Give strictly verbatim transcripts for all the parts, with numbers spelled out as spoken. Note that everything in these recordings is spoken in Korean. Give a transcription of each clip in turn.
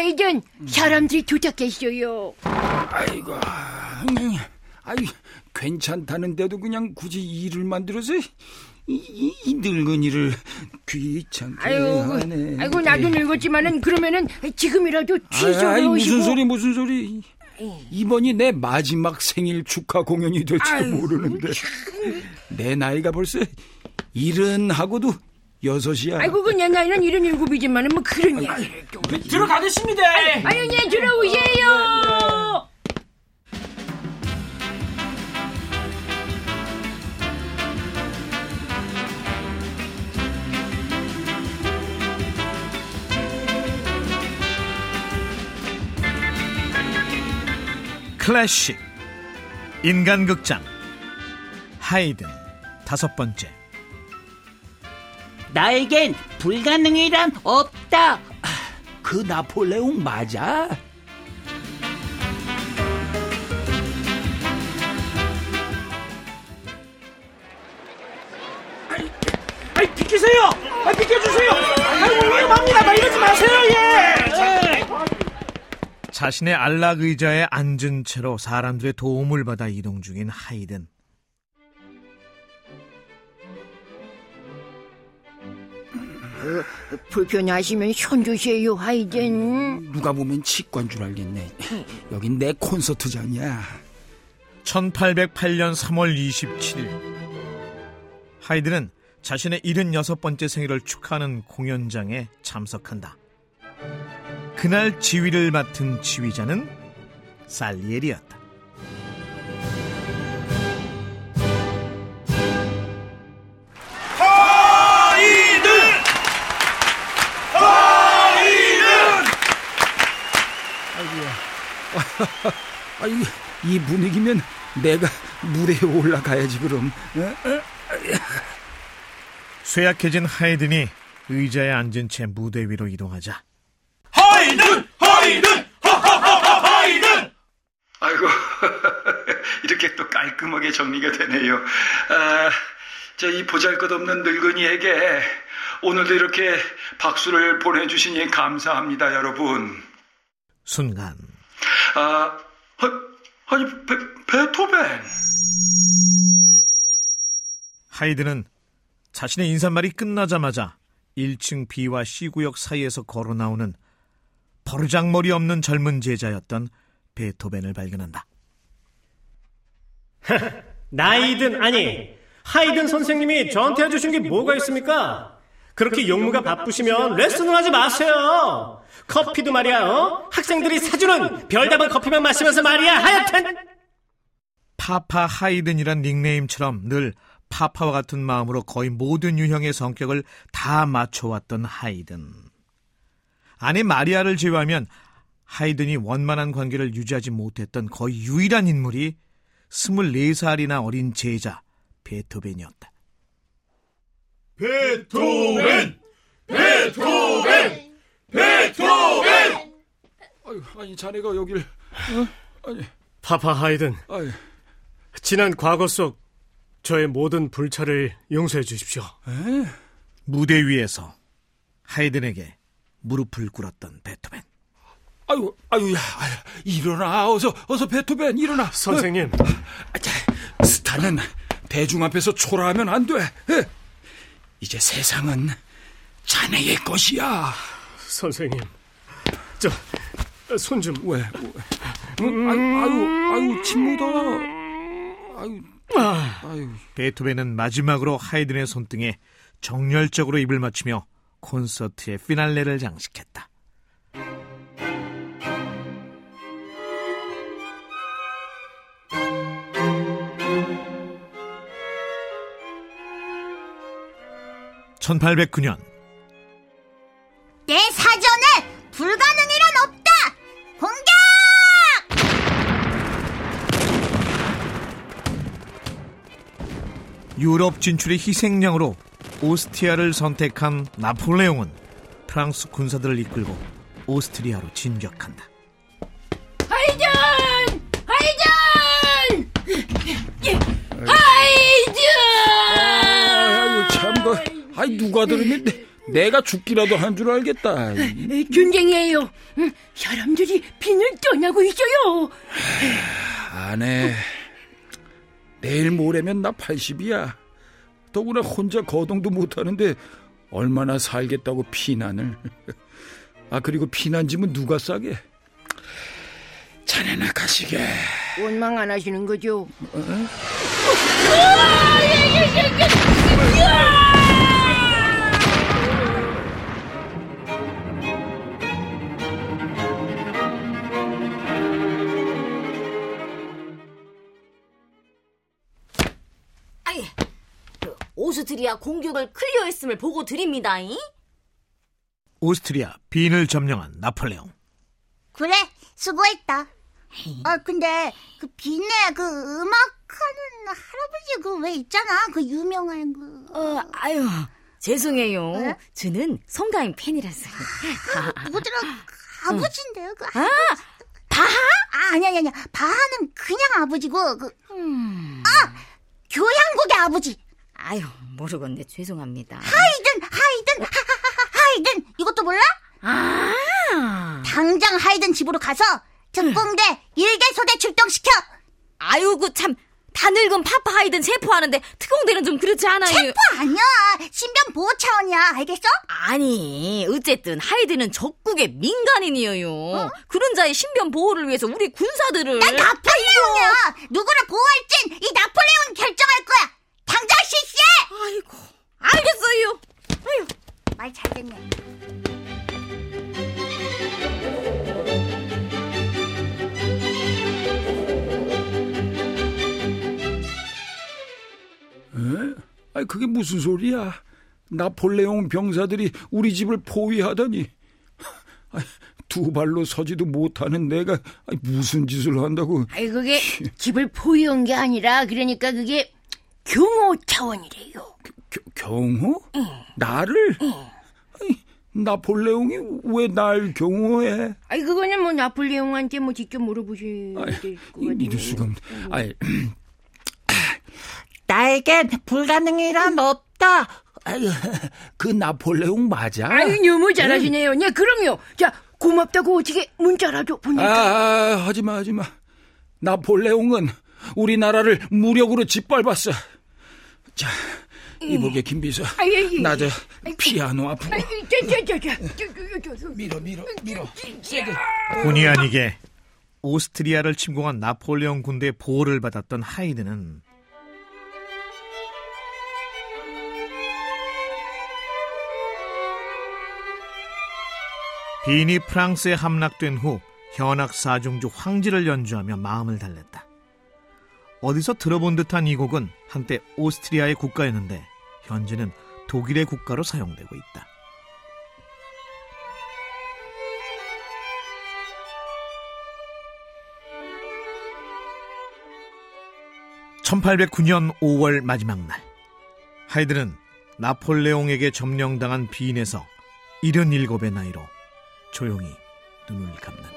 하이든, 사람들이 도착했어요. 아이고, 아이 괜찮다는데도 그냥 굳이 일을 만들어서 이, 이 늙은이를 귀찮게 아유, 하네. 아이고, 나도 늙었지만은 그러면은 지금이라도 취소해오시고. 무슨 소리 무슨 소리. 이번이 내 마지막 생일 축하 공연이 될지도 아유, 모르는데 참. 내 나이가 벌써 일흔하고도 여섯이야. 아이고, 그 내 나이는 일흔일곱이지만은 뭐 그런 얘기. 예. 들어가겠습니다. 아유, 아유, 예, 들어오세요. 아, 네, 네. 클래식 인간극장 하이든 다섯 번째. 나에겐 불가능이란 없다. 그 나폴레옹 맞아? 아이, 아이 비키세요! 아이 비켜주세요! 아이고 위험합니다. 막 이러지 마세요. 예. 자신의 안락 의자에 앉은 채로 사람들의 도움을 받아 이동 중인 하이든. 어, 불편하시면 손주세요, 하이든. 누가 보면 치과인 줄 알겠네. 여긴 내 콘서트장이야. 천팔백팔 년 삼월 이십칠일 하이든은 자신의 일흔여섯 번째 생일을 축하하는 공연장에 참석한다. 그날 지휘를 맡은 지휘자는 살리에리였다. 하이든! 하이든! 아이고야. 아, 이, 이 분위기면 내가 물에 올라가야지 그럼. 쇠약해진 하이든이 의자에 앉은 채 무대 위로 이동하자. 하이든! 하이든! 하하하하 하이든! 아이고, 이렇게 또 깔끔하게 정리가 되네요. 아, 저 이 보잘것없는 늙은이에게 오늘도 이렇게 박수를 보내주시니 감사합니다, 여러분. 순간 아, 하, 아니, 베, 베토벤! 하이든은 자신의 인사말이 끝나자마자 일 층 B와 C구역 사이에서 걸어나오는 버르장머리 없는 젊은 제자였던 베토벤을 발견한다. 나이든 아니 하이든 선생님이 저한테 해주신 게 뭐가 있습니까? 그렇게 용무가 바쁘시면 레슨을 하지 마세요. 커피도 말이야, 어? 학생들이 사주는 별다방 커피만 마시면서 말이야. 하여튼 파파 하이든이란 닉네임처럼 늘 파파와 같은 마음으로 거의 모든 유형의 성격을 다 맞춰왔던 하이든. 아내 마리아를 제외하면 하이든이 원만한 관계를 유지하지 못했던 거의 유일한 인물이 스물네 살이나 어린 제자 베토벤이었다. 베토벤! 베토벤! 베토벤! 아유, 아니 자네가 여길... 어? 아니. 파파 하이든, 아유. 지난 과거 속 저의 모든 불찰을 용서해 주십시오. 에? 무대 위에서 하이든에게 무릎을 꿇었던 베토벤. 아유, 아유야, 아유, 일어나, 어서, 어서 베토벤, 일어나. 선생님, 어. 스타는 대중 앞에서 초라하면 안 돼. 에. 이제 세상은 자네의 것이야. 선생님, 저 손 좀. 왜? 왜? 음... 아유, 아유, 아유, 침 묻어. 아유, 아. 아유. 베토벤은 마지막으로 하이든의 손등에 정열적으로 입을 맞추며 콘서트의 피날레를 장식했다. 천팔백구 년 내 사전에 불가능이란 없다! 공격! 유럽 진출의 희생양으로 오스트리아를 선택한 나폴레옹은 프랑스 군사들을 이끌고 오스트리아로 진격한다. 하이든! 하이든! 하이든! 아유, 참, 아이, 누가 들으면 내가 죽기라도 한 줄 알겠다. 균쟁이에요. 사람들이 빈을 떠나고 있어요. 아네. 내일 모레면 나 팔십이야. 더구나 혼자 거동도 못하는데 얼마나 살겠다고 피난을. 아 그리고 피난짐은 누가 싸게? 자네나 가시게. 원망 안 하시는 거죠? 어? 아이, 그 오스트리아 공격을 클리어했음을 보고 드립니다잉. 오스트리아 빈을 점령한 나폴레옹. 그래, 수고했다. 아 근데 그 빈에 그 음악하는 할아버지 그 왜 있잖아 그 유명한 그. 어 아유 죄송해요. 네? 저는 송가인 팬이라서. 아, 뭐더라 아버지인데요 그. 아 바하? 아 아니야 아니야 바하는 그냥 아버지고 그. 음... 아 교향곡의 아버지. 아유 모르겠네 죄송합니다. 하이든 하이든 하하하 하이든 이것도 몰라? 아 당장 하이든 집으로 가서. 특공대 음. 일개소대 출동시켜. 아유고 참 다 늙은 파파 하이든 체포하는데 특공대는 좀 그렇지 않아요? 체포 아니야. 신변 보호 차원이야. 알겠어? 아니 어쨌든 하이든은 적국의 민간인이에요. 어? 그런 자의 신변 보호를 위해서 우리 군사들을. 난 나폴레옹이야. 아이고. 누구를 보호할진 이 나폴레옹이 결정할 거야. 당장 실시해. 아이고 알겠어요. 아유 말 잘됐네. 아니 그게 무슨 소리야? 나폴레옹 병사들이 우리 집을 포위하다니. 두 발로 서지도 못하는 내가 무슨 짓을 한다고. 아니 그게 집을 포위한 게 아니라 그러니까 그게 경호 차원이래요. 겨, 경호? 응. 나를? 응. 아니, 나폴레옹이 왜 날 경호해? 아니 그거는 뭐 나폴레옹한테 뭐 직접 물어보실 것 같은데. 믿을 수가 없네. 아니... 나에겐 불가능이란 없다. 아유, 그 나폴레옹 맞아? 아유, 너무 잘하시네요. 네, 그럼요. 자, 고맙다고 어떻게 문자라도 보니까. 아, 아, 하지마, 하지마. 나폴레옹은 우리나라를 무력으로 짓밟았어. 자, 이보게 김 비서. 나 저 피아노 아프고. 밀어, 밀어, 밀어. 본의 아니게 오스트리아를 침공한 나폴레옹 군대의 보호를 받았던 하이든은 빈이 프랑스에 함락된 후 현악 사중주 황지를 연주하며 마음을 달랬다. 어디서 들어본 듯한 이 곡은 한때 오스트리아의 국가였는데 현재는 독일의 국가로 사용되고 있다. 천팔백구 년 오월 마지막 날 하이든은 나폴레옹에게 점령당한 빈에서 일흔일곱의 나이로 조용히 눈을 감는다.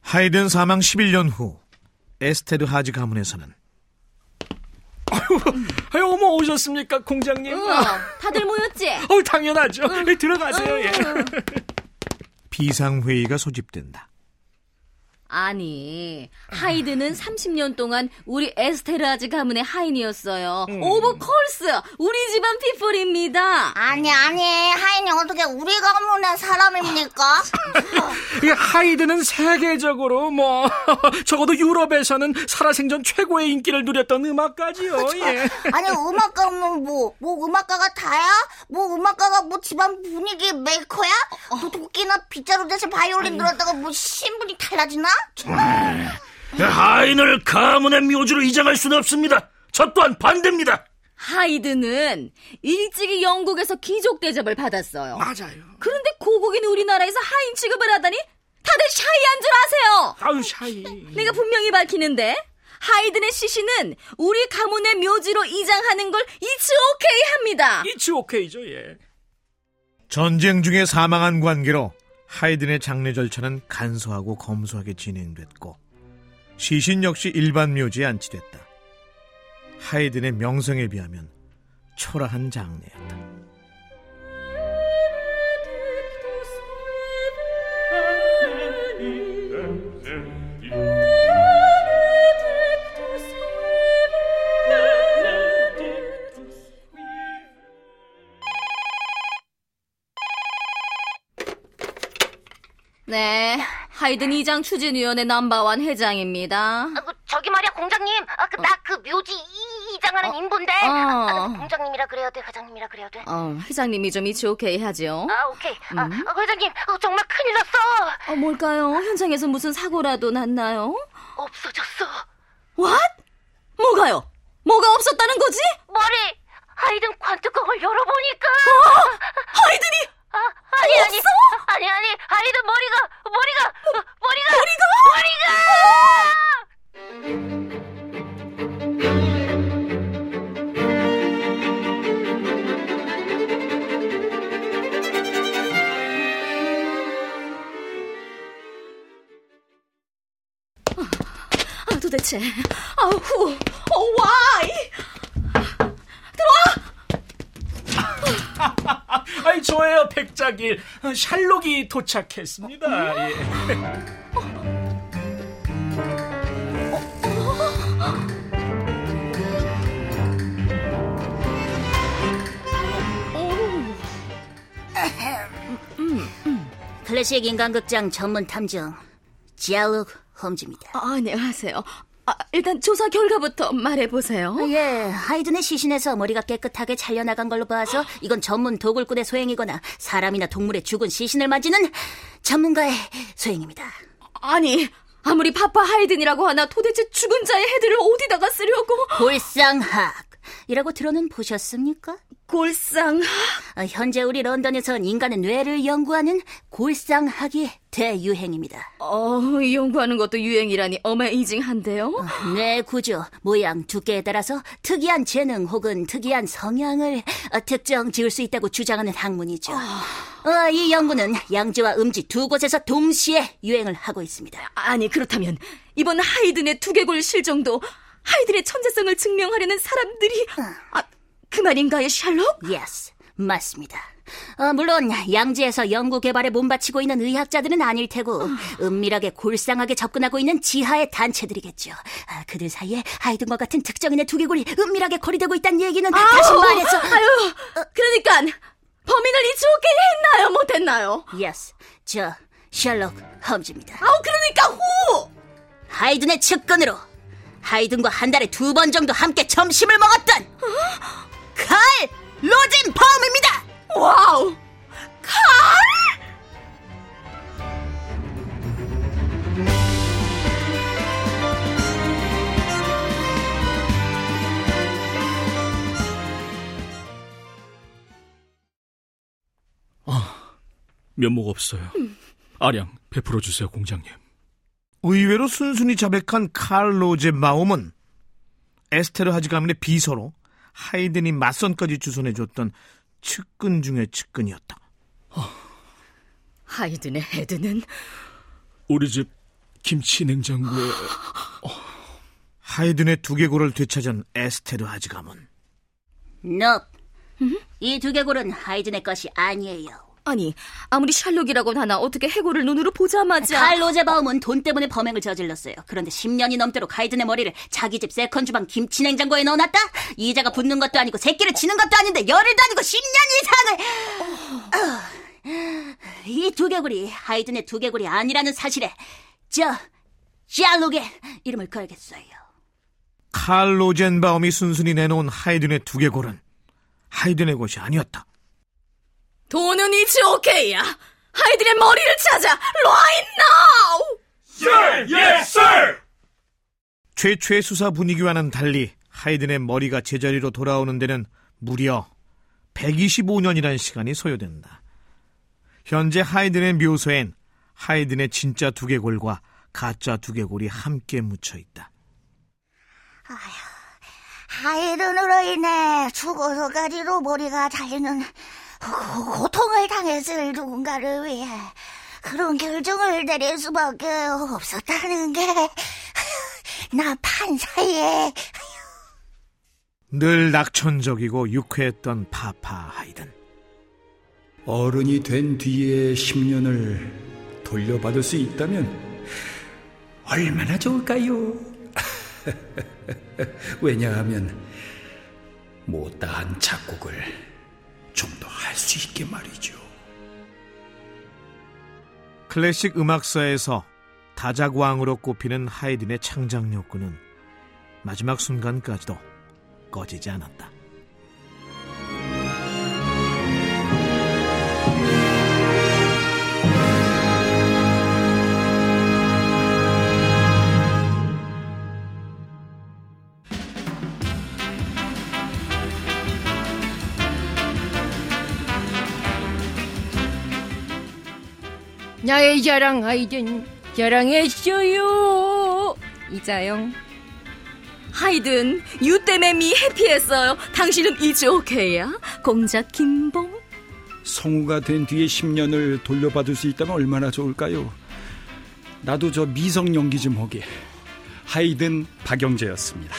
하이든 사망 십일 년 후 에스테르하즈 가문에서는 아유, 아유 어머 오셨습니까 공장님? 응, 다들 모였지? 어, 당연하죠. 응. 들어가세요. 응. 예. 비상회의가 소집된다. 아니, 하이든은 삼십 년 동안 우리 에스테르하즈 가문의 하인이었어요. 음. 오브 콜스, 우리 집안 피플입니다. 아니, 아니, 하인이 어떻게 우리 가문의 사람입니까? 하이든은 세계적으로 뭐 적어도 유럽에서는 살아생전 최고의 인기를 누렸던 음악가지요. 예. 아니, 음악가면 뭐, 뭐 음악가가 다야? 뭐 음악가가 뭐 집안 분위기 메이커야? 뭐 도끼나 빗자루 대신 바이올린 들었다가 뭐 신분이 달라지나? 하인을 가문의 묘지로 이장할 수는 없습니다. 저 또한 반대입니다. 하이든은 일찍이 영국에서 귀족 대접을 받았어요. 맞아요. 그런데 고국인 우리나라에서 하인 취급을 하다니 다들 샤이한 줄 아세요. 아유 샤이. 내가 분명히 밝히는데 하이든의 시신은 우리 가문의 묘지로 이장하는 걸 이츠 오케이 합니다. 이츠 오케이죠. 예. 전쟁 중에 사망한 관계로 하이든의 장례 절차는 간소하고 검소하게 진행됐고 시신 역시 일반 묘지에 안치됐다. 하이든의 명성에 비하면 초라한 장례였다. 네, 하이든 이장 추진위원회 넘버원 회장입니다. 아, 저기 말이야 공장님, 아, 그, 나 그 어. 묘지 이장하는 어. 인부인데 어. 아, 공장님이라 그래야 돼, 회장님이라 그래야 돼? 어, 회장님이 좀 이치 오케이 하죠. 아, 오케이. 음. 아, 회장님, 어, 정말 큰일 났어. 어, 뭘까요? 현장에서 무슨 사고라도 났나요? 없어졌어. What? 뭐가요? 뭐가 없었다는 거지? 머리! 하이든 관뚜껑을 열어보니까 어? 하이든이 아, 아니, 아니, 없어? 아니, 아니, 하이든 머리가, 머리가, 뭐, 머리가, 머리가, 머리가! 머리가! 아, 도대체, 아, 후, 어, why? 아이 저예요 백작일 샬록이 도착했습니다. 예. 클래식 인간극장 전문 탐정 지알록 홈즈입니다. 아, 네, 하세요. 아, 일단 조사 결과부터 말해보세요. 예, 하이든의 시신에서 머리가 깨끗하게 잘려나간 걸로 봐서 이건 전문 도굴꾼의 소행이거나 사람이나 동물의 죽은 시신을 만지는 전문가의 소행입니다. 아니, 아무리 파파 하이든이라고 하나 도대체 죽은 자의 헤드를 어디다가 쓰려고... 골상학이라고 들어는 보셨습니까? 골상학? 아, 현재 우리 런던에선 인간의 뇌를 연구하는 골상학이 대유행입니다. 어, 연구하는 것도 유행이라니 어메이징한데요? 어, 뇌 구조, 모양, 두께에 따라서 특이한 재능 혹은 특이한 성향을 어, 특정 지을 수 있다고 주장하는 학문이죠. 어... 어, 이 연구는 양지와 음지 두 곳에서 동시에 유행을 하고 있습니다. 아니, 그렇다면 이번 하이든의 두개골 실종도 하이든의 천재성을 증명하려는 사람들이... 어. 아, 그 말인가요, 샬록? Yes, 맞습니다. 어, 물론 양지에서 연구개발에 몸바치고 있는 의학자들은 아닐 테고 어. 은밀하게 골상하게 접근하고 있는 지하의 단체들이겠죠. 아, 그들 사이에 하이든과 같은 특정인의 두개골이 은밀하게 거리되고 있다는 얘기는 아우, 다시 말해서 아유, 그러니까 범인을 이치오게 했나요, 못했나요? Yes, 저 셜록 홈즈입니다. 아우, 그러니까 후! 하이든의 측근으로 하이든과 한 달에 두 번 정도 함께 점심을 먹었던 어? 칼 로진 범입니다. 와우, 칼! 아, 면목 없어요. 음. 아량 베풀어 주세요, 공장님. 의외로 순순히 자백한 칼 로진 마음은 에스테르하지 가문의 비서로 하이든이 맞선까지 주선해줬던 측근 중의 측근이었다. 어. 하이든의 헤드는 우리 집 김치 냉장고에 어. 하이든의 두개골을 되찾은 에스테르하지 가문. No. 음? 이 두개골은 하이든의 것이 아니에요. 아니, 아무리 샬록이라고는 하나 어떻게 해골을 눈으로 보자마자... 칼 로제바움은 돈 때문에 범행을 저질렀어요. 그런데 십 년이 넘도록 하이든의 머리를 자기 집 세컨주방 김치냉장고에 넣어놨다? 이자가 붙는 것도 아니고 새끼를 치는 것도 아닌데 열흘도 아니고 십 년 이상을... 어... 이 두개골이 하이든의 두개골이 아니라는 사실에 저 샬록의 이름을 걸겠어요. 칼 로젠바움이 순순히 내놓은 하이든의 두개골은 하이든의 것이 아니었다. 돈은 이치 오케이야. 하이든의 머리를 찾아 right now. Sir, yes, sir. 최초의 수사 분위기와는 달리 하이든의 머리가 제자리로 돌아오는 데는 무려 백이십오 년이라는 시간이 소요된다. 현재 하이든의 묘소엔 하이든의 진짜 두개골과 가짜 두개골이 함께 묻혀 있다. 아휴, 하이든으로 인해 죽어서까지로 머리가 잘리는 고통을 당했을 누군가를 위해 그런 결정을 내릴 수밖에 없었다는 게 나 판사에. 늘 낙천적이고 유쾌했던 파파 하이든. 어른이 된 뒤에 십 년을 돌려받을 수 있다면 얼마나 좋을까요? 왜냐하면 못다한 작곡을 좀 더 할 수 있게 말이죠. 클래식 음악사에서 다작왕으로 꼽히는 하이든의 창작 욕구는 마지막 순간까지도 꺼지지 않았다. 나의 자랑 하이든, 자랑했어요. 이자영. 하이든, 유 때문에 미 해피했어요. 당신은 이즈 오케이야. 공작 김봉. 성우가 된 뒤에 십 년을 돌려받을 수 있다면 얼마나 좋을까요? 나도 저 미성 연기 좀 하게. 하이든 박영재였습니다.